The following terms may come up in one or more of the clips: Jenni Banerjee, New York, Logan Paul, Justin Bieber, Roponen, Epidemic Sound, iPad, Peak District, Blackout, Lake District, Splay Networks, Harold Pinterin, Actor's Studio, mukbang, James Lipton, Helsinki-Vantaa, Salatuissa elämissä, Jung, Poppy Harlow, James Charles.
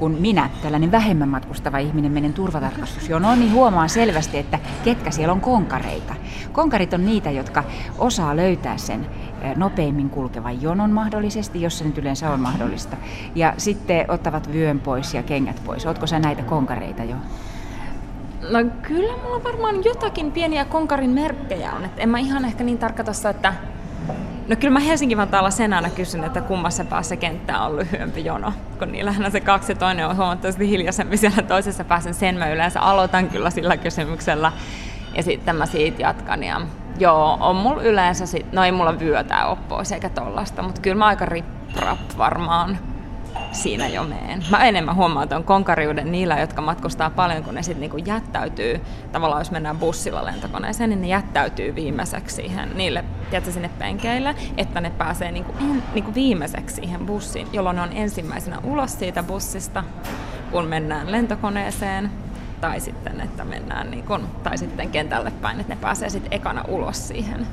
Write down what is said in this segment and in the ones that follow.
kun minä, tällainen vähemmän matkustava ihminen, menen turvatarkastusjonoon, niin huomaan selvästi, että ketkä siellä on konkareita. Konkarit on niitä, jotka osaa löytää sen nopeimmin kulkevan jonon mahdollisesti, jos se nyt yleensä on mahdollista. Ja sitten ottavat vyön pois ja kengät pois. Ootko sä näitä konkareita jo? No kyllä mulla varmaan jotakin pieniä konkarin merkkejä on. Et en mä ihan ehkä niin tarkka tossa, että... No kyllä mä Helsinki-Vantaalla sen aina kysyn, että kummassa päässä kenttää on lyhyempi jono, kun niillähän on se kaksi ja toinen on huomattavasti hiljaisempi siellä toisessa päässä. Sen mä yleensä aloitan kyllä sillä kysymyksellä ja sitten mä siitä jatkan. Ja joo, on mulla yleensä, no ei mulla vyötää ole pois eikä tollaista, mutta kyllä mä aika riprap varmaan siinä jo meen. Mä enemmän huomaan tuon konkariuden niillä, jotka matkustaa paljon, kun ne sitten niinku jättäytyy. Tavallaan jos mennään bussilla lentokoneeseen, niin ne jättäytyy viimeiseksi siihen, niille jätä sinne penkeille, että ne pääsee niinku viimeiseksi siihen bussiin, jolloin ne on ensimmäisenä ulos siitä bussista, kun mennään lentokoneeseen. Tai sitten, että mennään tai sitten kentälle päin, että ne pääsee sitten ekana ulos siihen.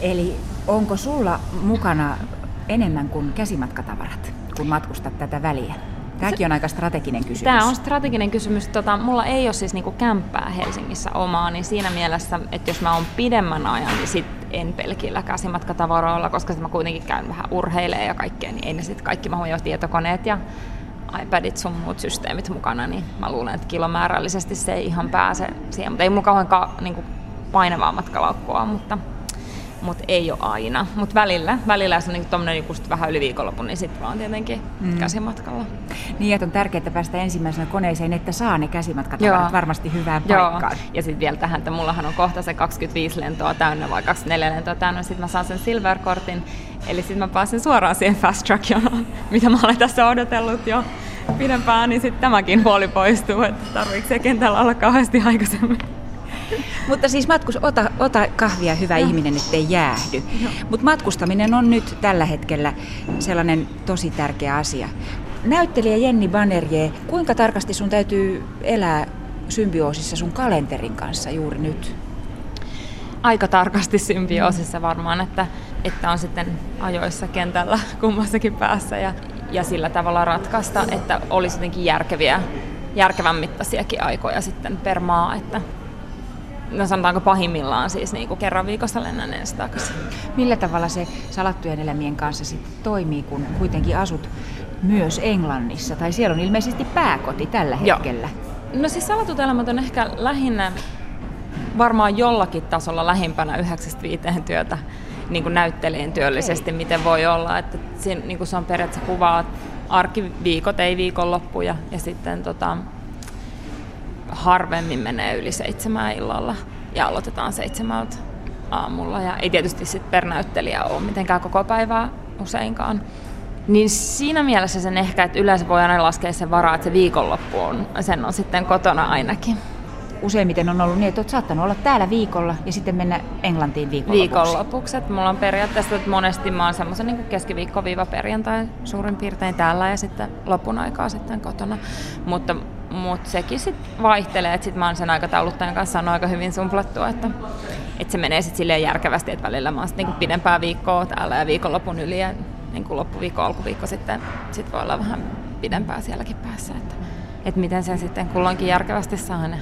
Eli onko sulla mukana enemmän kuin käsimatkatavarat, kun matkustat tätä väliä? Tämäkin on aika strateginen kysymys. Tämä on strateginen kysymys. Mulla ei ole siis niinku kämppää Helsingissä omaa, niin siinä mielessä, että jos mä oon pidemmän ajan, niin sit en pelkillä käsimatkatavaroilla, koska sit mä kuitenkin käyn vähän urheilemaan ja kaikkea, niin ei ne sitten kaikki mä huomioon tietokoneet ja iPadit sun muut systeemit mukana, niin mä luulen, että kilomäärällisesti se ei ihan pääse siihen. Mutta ei mulla kauheankaan niinku painavaa matkalaukkua, mutta ei ole aina. Mutta välillä jos on niinku vähän yli viikonlopun, niin sitten vaan tietenkin käsimatkalla. Niin, että on tärkeää päästä ensimmäisenä koneeseen, että saa ne käsimatkatavarat varmasti hyvään paikkaan. Ja sitten vielä tähän, että mullahan on kohta se 25 lentoa täynnä vai 24 lentoa täynnä, sitten mä saan sen silverkortin, eli sitten mä pääsen suoraan siihen fast track jonoon, mitä mä olen tässä odotellut jo pidempään, niin sitten tämäkin huoli poistuu, että tarvitsee kentällä olla kauheasti aikaisemmin. Mutta siis ota kahvia, hyvä ihminen, ettei jäähdy. Mutta matkustaminen on nyt tällä hetkellä sellainen tosi tärkeä asia. Näyttelijä Jenni Banerjee, kuinka tarkasti sun täytyy elää symbioosissa sun kalenterin kanssa juuri nyt? Aika tarkasti symbioosissa varmaan, että on sitten ajoissa kentällä kummassakin päässä ja sillä tavalla ratkaista, että olisi jotenkin järkevän mittaisiakin aikoja sitten per maa, että... No sanotaanko pahimmillaan siis niin kerran viikossa lennän ensi takaisin. Millä tavalla se Salattujen elämien kanssa sitten toimii, kun kuitenkin asut myös Englannissa? Tai siellä on ilmeisesti pääkoti tällä hetkellä. Joo. No siis Salatut elämät on ehkä lähinnä, varmaan jollakin tasolla lähimpänä 9-5 työtä niin näyttelijän työllisesti, miten voi olla. Että siinä, niin se on periaatteessa kuvaa arkiviikot, ei viikonloppuja ja sitten... Harvemmin menee yli 7 illalla ja aloitetaan 7 aamulla ja ei tietysti sit per näyttelijä ole mitenkään koko päivää useinkaan. Niin siinä mielessä sen ehkä, että yleensä voi aina laskea sen varaa, että se viikonloppu on, sen on sitten kotona ainakin. Useimmiten on ollut niin, että olet saattanut olla täällä viikolla ja sitten mennä Englantiin viikonlopuksi. Mulla on periaatteessa, että monesti mä oon semmoisen niin keskiviikko-perjantai suurin piirtein täällä ja sitten lopun aikaa sitten kotona. Mutta sekin sitten vaihtelee, että sitten mä oon sen aikatauluttajan kanssa on aika hyvin sumplattua, että se menee sitten silleen järkevästi, että välillä mä oon sitten niinku pidempää viikkoa täällä ja viikonlopun yli ja niinku loppuviikko, alkuviikko sitten voi olla vähän pidempää sielläkin päässä, että miten sen sitten kulloinkin järkevästi saa ne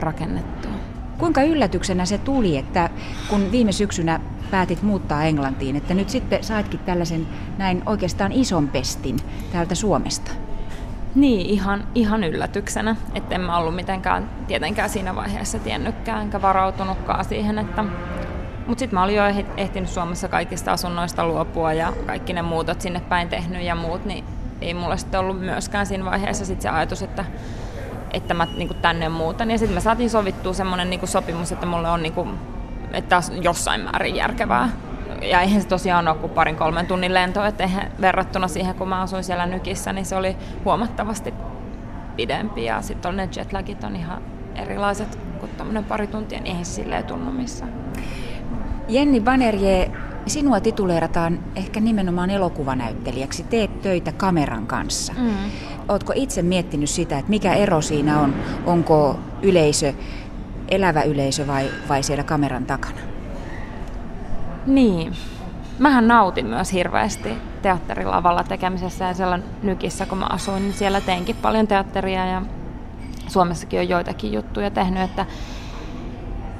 rakennettua. Kuinka yllätyksenä se tuli, että kun viime syksynä päätit muuttaa Englantiin, että nyt sitten saitkin tällaisen näin oikeastaan ison pestin täältä Suomesta? Niin, ihan yllätyksenä, että en mä ollut mitenkään tietenkään siinä vaiheessa tiennytkään, enkä varautunutkaan siihen, että... Mut sit mä olin jo ehtinyt Suomessa kaikista asunnoista luopua ja kaikki ne muutot sinne päin tehnyt ja muut, niin ei mulla sitten ollut myöskään siinä vaiheessa sit se ajatus, että mä niinku tänne muutan. Ja sit me saatiin sovittua semmonen niinku sopimus, että mulle on niinku, että jossain määrin järkevää. Ja eihän se tosiaan ole kuin 2-3 tunnin lento, että verrattuna siihen, kun mä asuin siellä Nykissä, niin se oli huomattavasti pidempi. Ja sitten ne jetlagit on ihan erilaiset kuin tuommoinen 2 tuntia, niin eihän se silleen tunnu missään. Jenni Banerjee, sinua tituleerataan ehkä nimenomaan elokuvanäyttelijäksi. Teet töitä kameran kanssa. Mm-hmm. Ootko itse miettinyt sitä, että mikä ero siinä on? Onko yleisö elävä yleisö vai siellä kameran takana? Niin, Mähän nautin myös hirveästi teatterilavalla tekemisessä ja siellä Nykissä, kun mä asuin, niin siellä teinkin paljon teatteria ja Suomessakin on joitakin juttuja tehnyt, että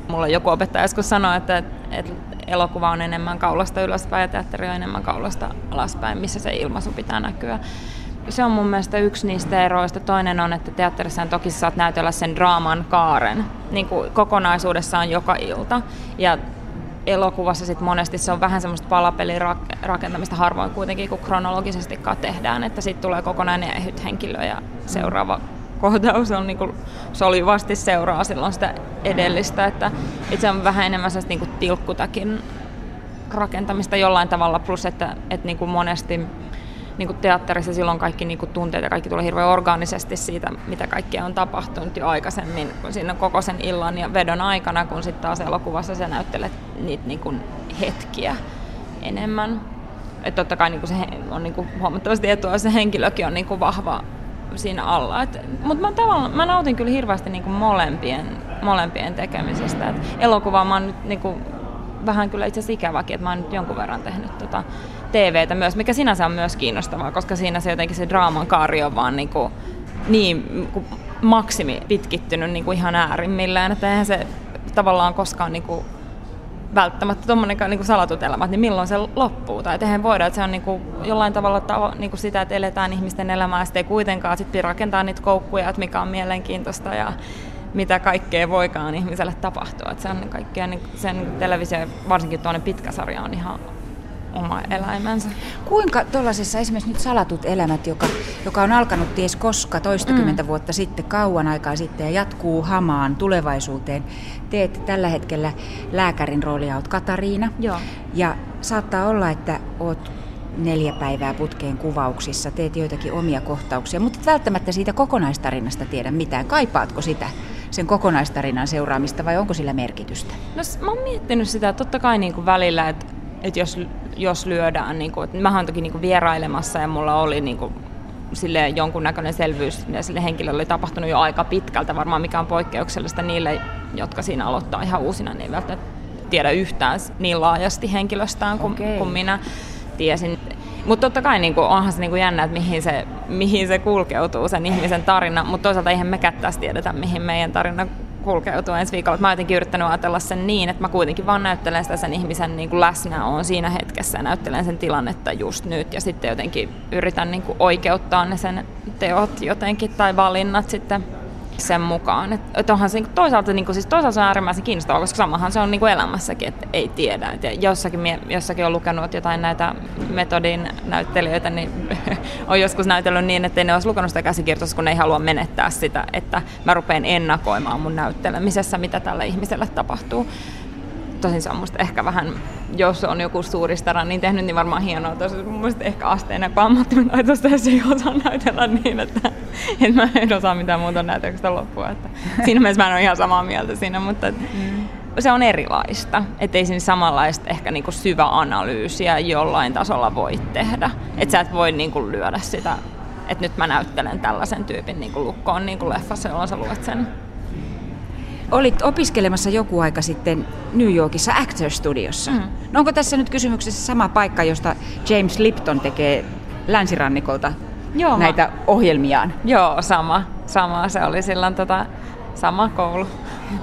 mulla joku opettaja joskus sanoi, että elokuva on enemmän kaulasta ylöspäin ja teatteri on enemmän kaulasta alaspäin, missä se ilmaisu pitää näkyä. Se on mun mielestä yksi niistä eroista. Toinen on, että teatterissaan toki saat näytellä sen draaman kaaren. Niin kuin kokonaisuudessaan joka ilta. Ja elokuvassa sit monesti se on vähän semmoista palapelin rakentamista harvoin kuitenkin, kun kronologisestikaan tehdään. Että sit tulee kokonainen ehyt henkilö ja seuraava kohtaus on niin kuin soljuvasti seuraa silloin sitä edellistä. Että itse on vähän enemmän sellaista niin kuin tilkkutakin rakentamista jollain tavalla. Plus, että niin kuin monesti niin teatterissa silloin kaikki niin tunteet ja kaikki tulee hirveän orgaanisesti siitä, mitä kaikkea on tapahtunut jo aikaisemmin siinä koko sen illan ja vedon aikana, kun sitten taas elokuvassa sä näyttelet niitä niin hetkiä enemmän. Et totta kai niin se on niin huomattavasti etua, se henkilökin on niin vahva siinä alla. Mutta mä nautin kyllä hirveästi niin molempien tekemisestä. Et elokuvaa mä oon nyt niin vähän kyllä itse asiassa ikäväkin, että mä oon nyt jonkun verran tehnyt TVtä myös, mikä sinänsä on myös kiinnostavaa, koska siinä se jotenkin se draaman kaari on vaan niin kuin maksimi pitkittynyt niin kuin ihan äärimmillään, että eihän se tavallaan koskaan niin kuin välttämättä tuommoinenkaan niin salatut elämät, niin milloin se loppuu, tai eihän voida, että se on niin kuin jollain tavalla niin kuin sitä, että eletään ihmisten elämää ja sitten ei kuitenkaan sitten rakentaa niitä koukkuja, että mikä on mielenkiintoista ja mitä kaikkea voikaan ihmiselle tapahtua, että se on kaikkea, niin sen televisio, varsinkin tuonne pitkä sarja on ihan oma eläimänsä. Kuinka tuollaisessa esimerkiksi nyt Salatut elämät, joka on alkanut ties koska toistakymmentä vuotta sitten, kauan aikaa sitten ja jatkuu hamaan tulevaisuuteen. Teet tällä hetkellä lääkärin roolia, olet Katariina. Joo. Ja saattaa olla, että olet 4 päivää putkeen kuvauksissa, teet joitakin omia kohtauksia, mutta et välttämättä siitä kokonaistarinasta tiedä mitään. Kaipaatko sitä, sen kokonaistarinan seuraamista, vai onko sillä merkitystä? No mä oon miettinyt sitä totta kai niin kuin välillä, että jos lyödään, niin kuin, että mä oon toki niin kuin vierailemassa ja mulla oli niin kuin sille jonkunnäköinen selvyys ja sille henkilölle oli tapahtunut jo aika pitkältä, varmaan mikä on poikkeuksellista niille, jotka siinä aloittaa ihan uusina, niin välttämättä tiedä yhtään niin laajasti henkilöstään kuin minä tiesin. Mutta totta kai niin kuin, onhan se niin kuin jännä, että mihin se kulkeutuu sen ihmisen tarina, mutta toisaalta eihän mekään tässä tiedetä, mihin meidän tarina kulkeutuu ensi viikolla. Mä oon jotenkin yrittänyt ajatella sen niin, että mä kuitenkin vaan näyttelen sitä sen ihmisen niin kuin läsnä on siinä hetkessä ja näyttelen sen tilannetta just nyt ja sitten jotenkin yritän niin kuin oikeuttaa ne sen teot jotenkin tai valinnat sitten sen mukaan. Et onhan se niin kuin toisaalta se on äärimmäisen kiinnostavaa, koska samahan se on niin kuin elämässäkin, että ei tiedä. Et jossakin on lukenut jotain näitä metodin näyttelijöitä, niin on joskus näytellyt niin, että ei ne olisi lukenut sitä käsikirjoitusta, kun ei halua menettää sitä, että mä rupean ennakoimaan mun näyttelemisessä, mitä tällä ihmisellä tapahtuu. Tosin se on musta ehkä vähän, jos on joku suuristara niin tehnyt, niin varmaan hienoa. Tosin mun mielestä ehkä asteena, kun ammattitaitoista ei osaa näytellä niin, että mä en osaa mitään muuta näytöksestä loppua. Että siinä mielessä mä en ole ihan samaa mieltä siinä, mutta se on erilaista. Että ei siinä samanlaista ehkä niinku syväanalyysiä jollain tasolla voi tehdä. Että sä et voi niinku lyödä sitä, että nyt mä näyttelen tällaisen tyypin niinku lukkoon niinku leffassa, jolloin sä luet sen. Olit opiskelemassa joku aika sitten New Yorkissa Actor's Studiossa. Mm. No onko tässä nyt kysymyksessä sama paikka, josta James Lipton tekee länsirannikolta näitä ohjelmiaan? Joo, sama. Se oli silloin sama koulu.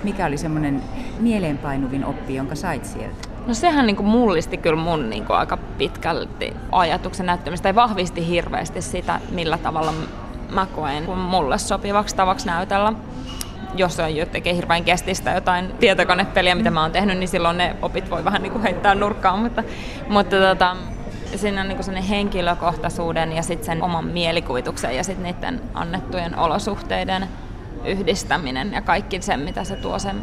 Mikä oli semmoinen mieleenpainuvin oppi, jonka sait sieltä? No sehän niin kuin mullisti kyllä mun niin kuin aika pitkälti ajatuksen näyttämistä. Tai vahvisti hirveästi sitä, millä tavalla mä koen mulle sopivaksi tavaksi näytellä. Jos on jo tekee hirveän kestistä jotain tietokonepeliä, mitä mä oon tehnyt, niin silloin ne opit voi vähän niin kuin heittää nurkkaan. Mutta siinä on niin kuin sellainen henkilökohtaisuuden ja sitten sen oman mielikuvituksen ja sitten niiden annettujen olosuhteiden yhdistäminen ja kaikki sen, mitä se tuo sen.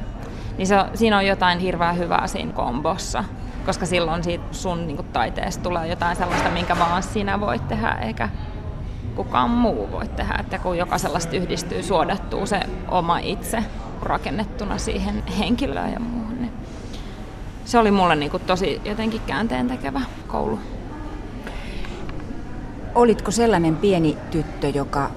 Niin siinä on jotain hirveän hyvää siinä kombossa, koska silloin siitä sun niin kuin taiteesta tulee jotain sellaista, minkä vaan sinä voit tehdä eikä kukaan muu voi tehdä, että kun jokaisella yhdistyy, suodattuu se oma itse rakennettuna siihen henkilöön ja muuhun. Niin se oli mulle niin kuin tosi jotenkin käänteentekevä koulu. Olitko sellainen pieni tyttö, joka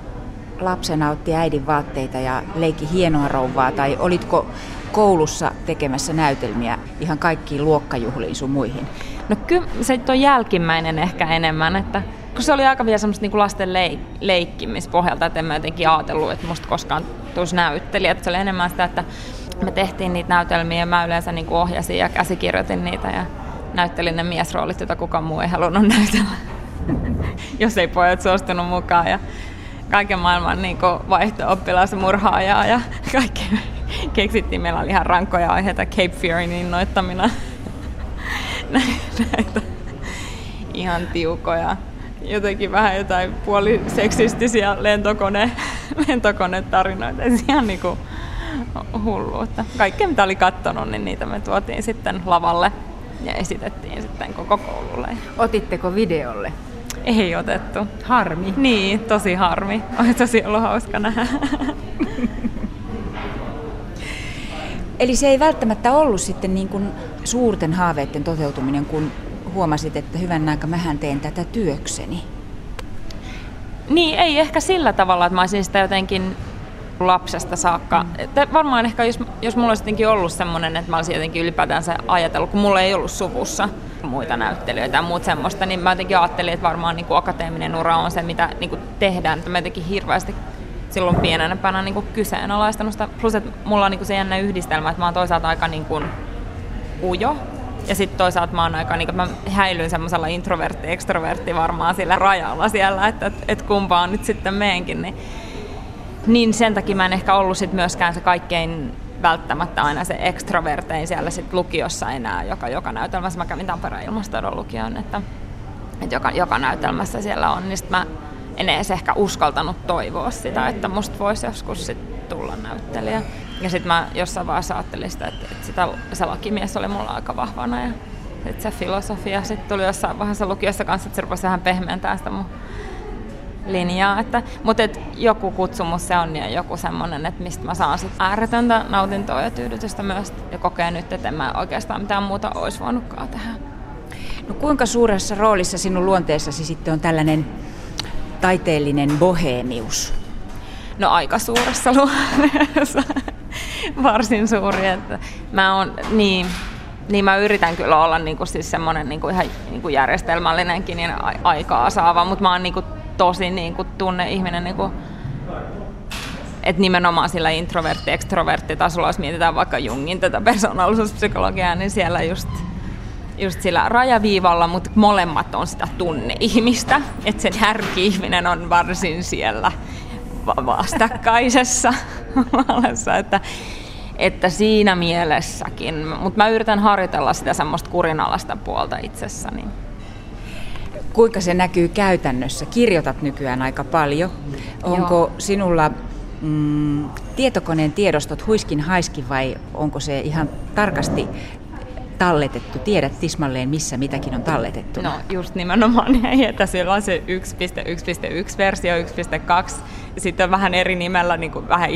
lapsena otti äidin vaatteita ja leikki hienoa rouvaa, tai olitko koulussa tekemässä näytelmiä ihan kaikkiin luokkajuhliin sun muihin? No kyllä se on jälkimmäinen ehkä enemmän, että kun se oli aika vielä semmoista niin kuin lasten leikkimispohjalta, että en mä jotenkin ajatellut, että musta koskaan tulisi näyttelijä. Se oli enemmän sitä, että me tehtiin niitä näytelmiä ja mä yleensä niin kuin ohjasin ja käsikirjoitin niitä ja näyttelin ne miesroolit, joita kukaan muu ei halunnut näytellä, jos ei pojat suostunut mukaan. Ja kaiken maailman niin kuin vaihto-oppilaus murhaajaa ja kaikkea keksittiin. Meillä oli ihan rankkoja aiheita, Cape Fearin innoittamina. Näitä ihan tiukoja. Jotenkin vähän jotain puoliseksistisiä lentokonetarinoita. Se ihan niinku hulluutta. Kaikkea mitä oli kattonut, niin niitä me tuotiin sitten lavalle ja esitettiin sitten koko koululle. Otitteko videolle? Ei otettu. Harmi. Niin, tosi harmi. Olisi tosi ollut hauska nähdä. Eli se ei välttämättä ollut sitten niin kuin suurten haaveiden toteutuminen, kun huomasit, että hyvän aika mähän teen tätä työkseni. Niin, ei ehkä sillä tavalla, että mä olisin sitä jotenkin lapsesta saakka. Että varmaan ehkä, jos mulla olisi jotenkin ollut semmoinen, että mä olisin jotenkin ylipäätänsä ajatellut, kun mulla ei ollut suvussa muita näyttelijöitä ja muuta semmoista, niin mä jotenkin ajattelin, että varmaan niin kuin akateeminen ura on se, mitä niin kuin tehdään. Mä jotenkin hirveästi silloin pienenäpänä niin kuin kyseenalaistanut sitä. Plus, että mulla on niin kuin se jännä yhdistelmä, että mä oon toisaalta aika niin kuin ujo. Ja sitten toisaalta mä oon aika, niin mä häilyn semmoisella introvertti-ekstrovertti varmaan sillä rajalla siellä, että kumpa on nyt sitten meenkin. Niin sen takia mä en ehkä ollut sit myöskään se kaikkein välttämättä aina se ekstrovertein siellä sit lukiossa enää joka näytelmässä. Mä kävin Tampereen ilmaisutaidon lukioon, että joka näytelmässä siellä on, niin sit mä en edes ehkä uskaltanut toivoa sitä, että musta voisi joskus sit tulla näyttelijä. Ja sitten mä jossain vaiheessa ajattelin sitä, että se lakimies oli mulla aika vahvana ja sit se filosofia sit tuli jossain vaiheessa lukiossa kanssa, että se rupesi vähän pehmentää sitä mun linjaa. Mutta joku kutsumus se on ja joku semmonen, että mistä mä saan sit ääretöntä nautintoa ja tyydytystä myös ja kokee nyt, että en mä oikeastaan mitään muuta olisi voinutkaan tehdä. No kuinka suuressa roolissa sinun luonteessasi sitten on tällainen taiteellinen boheemius? No aika suuressa luonteessa. Varsin suuri, että mä yritän kyllä olla niinku siis semmonen niinku ihan niinku järjestelmällinenkin ja aikaa saava, mutta mä oon niinku tosi niinku tunne ihminen niinku, että nimenomaan sillä introvertti ekstrovertti tasolla, jos mietitään vaikka Jungin tätä persoonallisuuspsykologiaa, niin siellä just sillä rajaviivalla, mutta molemmat on sitä tunneihmistä, että se härki-ihminen on varsin siellä vastakkaisessa maalassa, että siinä mielessäkin, mutta mä yritän harjoitella sitä semmoista kurinalaista puolta itsessäni. Kuinka se näkyy käytännössä? Kirjoitat nykyään aika paljon. Onko sinulla tietokoneen tiedostot huiskin haiskin vai onko se ihan tarkasti talletettu? Tiedät tismalleen, missä mitäkin on talletettu. No just nimenomaan, että siellä on se 1.1.1 versio, 1.2. Sitten vähän eri nimellä, niin kuin vähän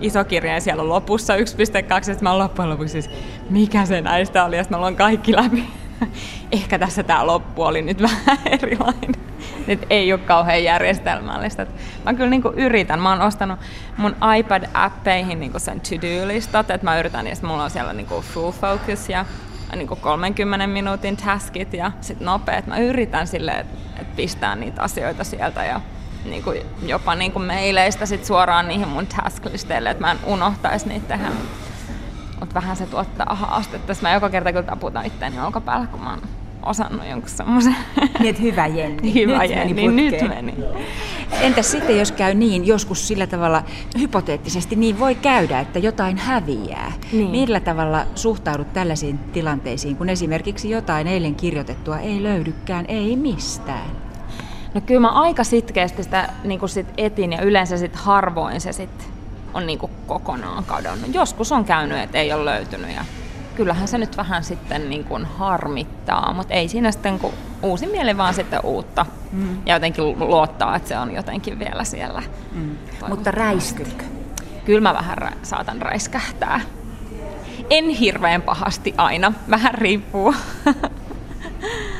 iso kirja ja siellä on lopussa 1.2. Ja sitten mä oon loppujen lopuksi siis, mikä se näistä oli, ja sitten mä luon kaikki läpi. Ehkä tässä tää loppu oli nyt vähän erilainen. Nyt ei ole kauhean järjestelmällistä. Mä kyllä niin kuin yritän. Mä oon ostanut mun iPad-appeihin niin kuin sen to-do-listat. Että mä yritän, ja sitten mulla on siellä niin kuin full focus ja niin kuin 30 minuutin taskit ja sitten nopeat. Mä yritän silleen, että pistää niitä asioita sieltä ja niin kuin jopa niin kuin maileista sit suoraan niihin mun tasklisteille, että mä en unohtaisi niitä tehdä. Mutta vähän se tuottaa haastetta. Mä joka kerta kyllä taputan itteeni olkapäällä, kun mä oon osannut jonkun semmoisen. Niin, että hyvä Jenni. Hyvä nyt Jenni, meni. Entäs sitten, jos käy niin, joskus sillä tavalla hypoteettisesti niin voi käydä, että jotain häviää. Niin. Millä tavalla suhtaudut tällaisiin tilanteisiin, kun esimerkiksi jotain eilen kirjoitettua ei löydykään, ei mistään? No kyllä mä aika sitkeästi sitä niin kuin sit etin ja yleensä sit harvoin se sit on niin kuin kokonaan kadonnut. Joskus on käynyt, että ei ole löytynyt ja kyllähän se nyt vähän sitten niin kuin harmittaa, mutta ei siinä sitten kun uusi mieli vaan sitten uutta ja jotenkin luottaa, että se on jotenkin vielä siellä. Mutta räiskytkö? Kyllä mä vähän saatan räiskähtää. En hirveän pahasti aina, vähän riippuu.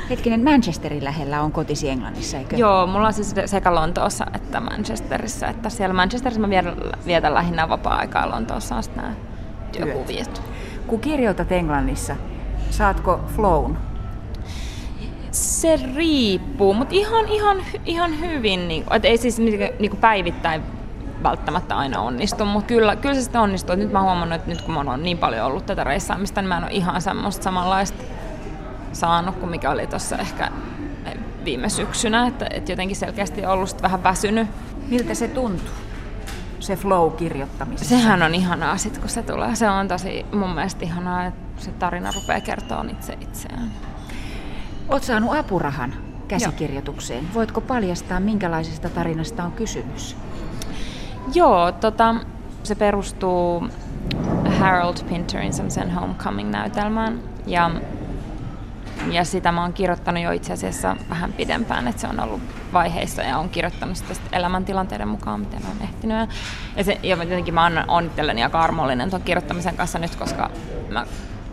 Hetkinen, Manchesterin lähellä on kotisi Englannissa, eikö? Joo, mulla on siis sekä Lontoossa että Manchesterissa. Että siellä Manchesterissa mä vietän lähinnä vapaa-aikaa, Lontoossa on sitten nämä työkuviet. Kun kirjoitat englannissa, saatko flown? Se riippuu, mutta ihan hyvin, niin, et ei siis niin kuin päivittäin välttämättä aina onnistu, mutta kyllä se sitten onnistuu. Et nyt mä oon huomannut, että nyt kun mä oon niin paljon ollut tätä reissaamista, niin mä en ole ihan semmoista samanlaista saanut kuin mikä oli tuossa ehkä viime syksynä, että jotenkin selkeästi ollut vähän väsynyt. Miltä se tuntuu, se flow-kirjoittamisessa? Sehän on ihanaa sitten, kun se tulee. Se on tosi mun mielestä ihanaa, että se tarina rupeaa kertoa itse itseään. Olet saanut apurahan käsikirjoitukseen. Joo. Voitko paljastaa, minkälaisesta tarinasta on kysymys? Joo, se perustuu Harold Pinterin sen Homecoming-näytelmään. Ja sitä mä oon kirjoittanut jo itse asiassa vähän pidempään, että se on ollut vaiheissa ja on kirjoittanut sitä elämäntilanteiden mukaan, miten on ehtinyt. Ja jotenkin mä oon itselleni aika armollinen tuon kirjoittamisen kanssa nyt, koska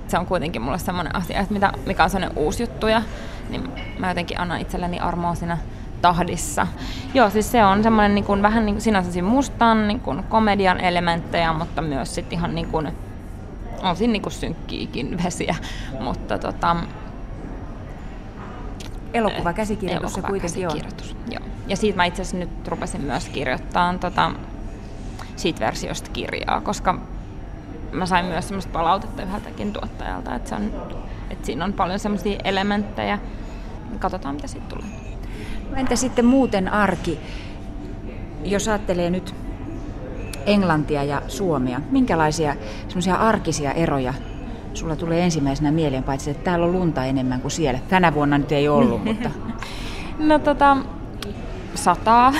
se on kuitenkin mulle semmoinen asia, että mikä on semmoinen uusi juttu, ja niin mä jotenkin annan itselleni armoa siinä tahdissa. Joo, siis se on semmoinen niin kuin, vähän niin kuin sinänsä siinä mustan niin kuin komedian elementtejä, mutta myös sitten ihan niin kuin, on siinä niin kuin synkkiikin vesiä, mutta elokuvakäsikirjoitus se kuitenkin on. Joo. Ja siitä mä itse asiassa nyt rupesin myös kirjoittamaan siitä versiosta kirjaa, koska mä sain myös semmoista palautetta yhdeltäkin tuottajalta, että siinä on paljon semmoisia elementtejä. Katsotaan, mitä siitä tulee. No entä sitten muuten arki? Jos ajattelee nyt Englantia ja Suomea, minkälaisia semmoisia arkisia eroja sulla tulee ensimmäisenä mieleen, paitsi että täällä on lunta enemmän kuin siellä? Tänä vuonna nyt ei ollut, mutta... No sataa.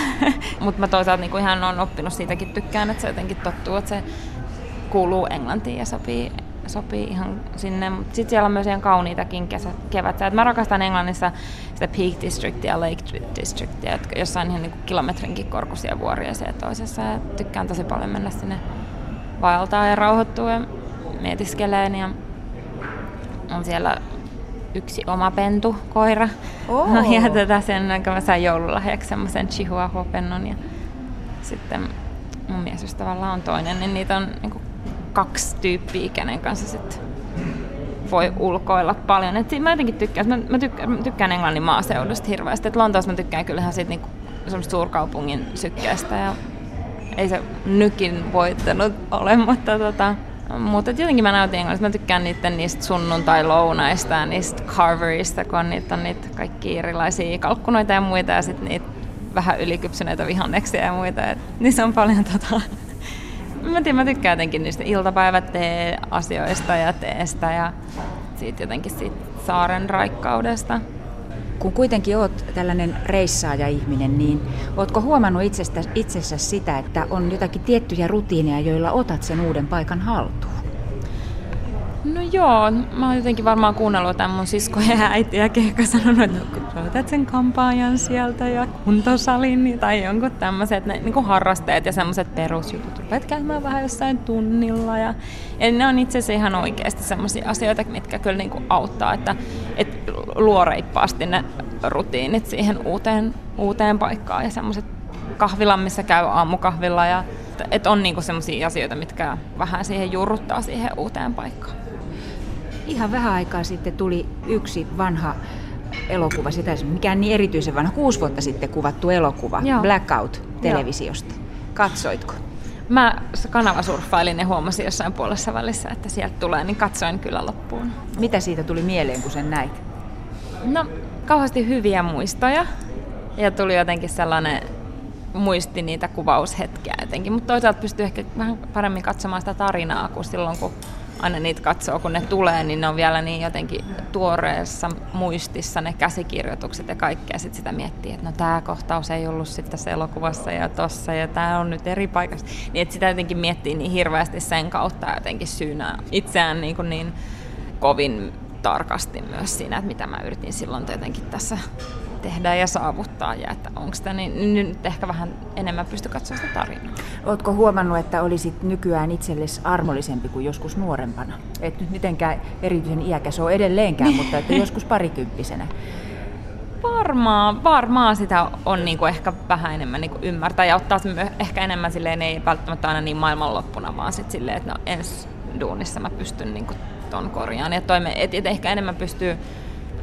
Mutta mä toisaalta niin ihan on oppinut siitäkin tykkään, että se jotenkin tottuu, että se kuuluu Englantiin ja sopii ihan sinne. Sitten siellä on myös ihan kauniitakin kevätsää. Mä rakastan Englannissa sitä Peak Districtia ja Lake Districtia, jotka jossain ihan niinku kilometrinkin korkuisia vuoria siellä toisessa. Ja tykkään tosi paljon mennä sinne vaeltaa ja rauhoittua ja mietiskeleen. Ja on siellä yksi oma pentu, koira. Oh. No, ja sen mä sain joululahjaksi semmoisen chihuahua-pennon. Ja sitten mun miesystävällä on toinen, niin niitä on niinku 2 tyyppiä, kenen kanssa sit voi ulkoilla paljon. Et mä jotenkin tykkään, mä tykkään Englannin maaseudusta hirveästi. Et Lontoossa mä tykkään kyllähän siitä niinku suurkaupungin sykkeestä. Ja ei se nykin voittanut ole, mutta mutta jotenkin mä nautin Englannista. Mä tykkään niistä sunnuntai-lounaista ja niistä carverista, kun niitä on niitä kaikki erilaisia kalkkunoita ja muita ja sit niitä vähän ylikypsyneitä vihanneksia ja muita. Et niissä on paljon mä tykkään jotenkin niistä iltapäivätee-asioista ja teestä ja siitä jotenkin siitä saaren raikkaudesta. Kun kuitenkin oot tällainen reissaaja-ihminen, niin ootko huomannut itsessä sitä, että on jotakin tiettyjä rutiineja, joilla otat sen uuden paikan haltuun? No joo, mä oon jotenkin varmaan kuunnellut jotain mun siskoja ja äitiä, jotka sanonut, että kun otat sen kampaajan sieltä ja kuntosalin tai jonkun tämmöiset niin harrasteet ja semmoiset perusjutut. Rupeat käymään vähän jossain tunnilla. Ja ne on itse asiassa ihan oikeasti semmoisia asioita, mitkä kyllä niin kuin auttaa, että luo reippaasti ne rutiinit siihen uuteen paikkaan. Ja semmoiset kahvilan, missä käy aamukahvilla. Ja, että on niin kuin semmoisia asioita, mitkä vähän siihen juurruttaa siihen uuteen paikkaan. Ihan vähän aikaa sitten tuli yksi vanha elokuva, sitä ei ole mikään niin erityisen vanha, 6 vuotta sitten kuvattu elokuva, joo. Blackout televisiosta. Joo. Katsoitko? Mä kanavasurffailin ja huomasin jossain puolessa välissä, että sieltä tulee, niin katsoin kyllä loppuun. Mitä siitä tuli mieleen, kun sen näit? No, kauheasti hyviä muistoja ja tuli jotenkin sellainen muisti niitä kuvaushetkiä jotenkin, mutta toisaalta pystyy ehkä vähän paremmin katsomaan sitä tarinaa kuin silloin, kun aina niitä katsoo, kun ne tulee, niin ne on vielä niin jotenkin tuoreessa muistissa ne käsikirjoitukset ja kaikkea. Sitten sitä miettii, että no tämä kohtaus ei ollut sitten tässä elokuvassa ja tossa ja tämä on nyt eri paikassa. Niin että sitä jotenkin miettii niin hirveästi sen kautta jotenkin syynää itseään niin kovin tarkasti myös siinä, että mitä mä yritin silloin jotenkin tässä tehdä ja saavuttaa ja että onko sitä, niin nyt ehkä vähän enemmän pysty katsomaan sitä tarinaa. Ootko huomannut, että olisit nykyään itsellesi armollisempi kuin joskus nuorempana? Et nyt mitenkään erityisen iäkäs ole edelleenkään, mutta että joskus parikymppisenä. Varmaan sitä on niinku ehkä vähän enemmän niinku ymmärtää ja ottaa ehkä enemmän silleen, ei välttämättä aina niin maailmanloppuna, vaan sit silleen, että no ensi duunissa mä pystyn niinku ton korjaan ja ehkä enemmän pystyy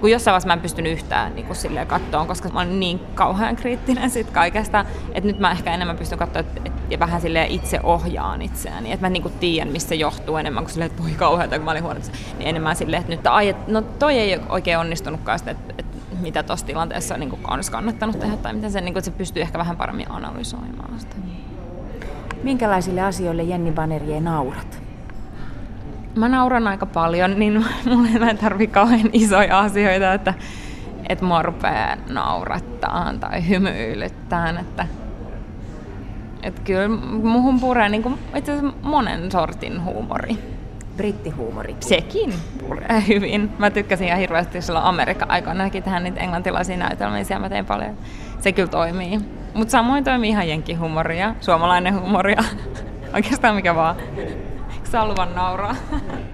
kun jossain vaiheessa mä en pystynyt yhtään niin silleen kattoon, koska mä oon niin kauhean kriittinen sit kaikesta, että nyt mä ehkä enemmän pystyn katsoa ja vähän silleen itse ohjaan itseäni, että mä niin kuin tiedän, mistä se johtuu enemmän kuin silleen, että voi kauheata, kun mä olin huonossa, niin enemmän silleen, että nyt no toi ei oikein onnistunutkaan sitä, että mitä tuossa tilanteessa niin kuin olisi kannattanut tehdä tai miten se, niin kuin, että se pystyy ehkä vähän paremmin analysoimaan sitä. Minkälaisille asioille Jenni Banerjee naurat? Mä nauran aika paljon, niin mulle ei tarvitse kauhean isoja asioita, että mua rupeaa naurattaan tai hymyilyttään. Että kyllä muhun puree niin itse asiassa monen sortin huumori. Brittihuumori. Sekin puree hyvin. Mä tykkäsin ihan hirveästi silloin Amerikan aikoinakin tähän niitä englantilaisia näytelmiä, siellä mä tein paljon. Se kyllä toimii. Mutta samoin toimii ihan jenkkihuumoria, suomalainen huumoria, oikeastaan mikä vaan. Salvan nauraa.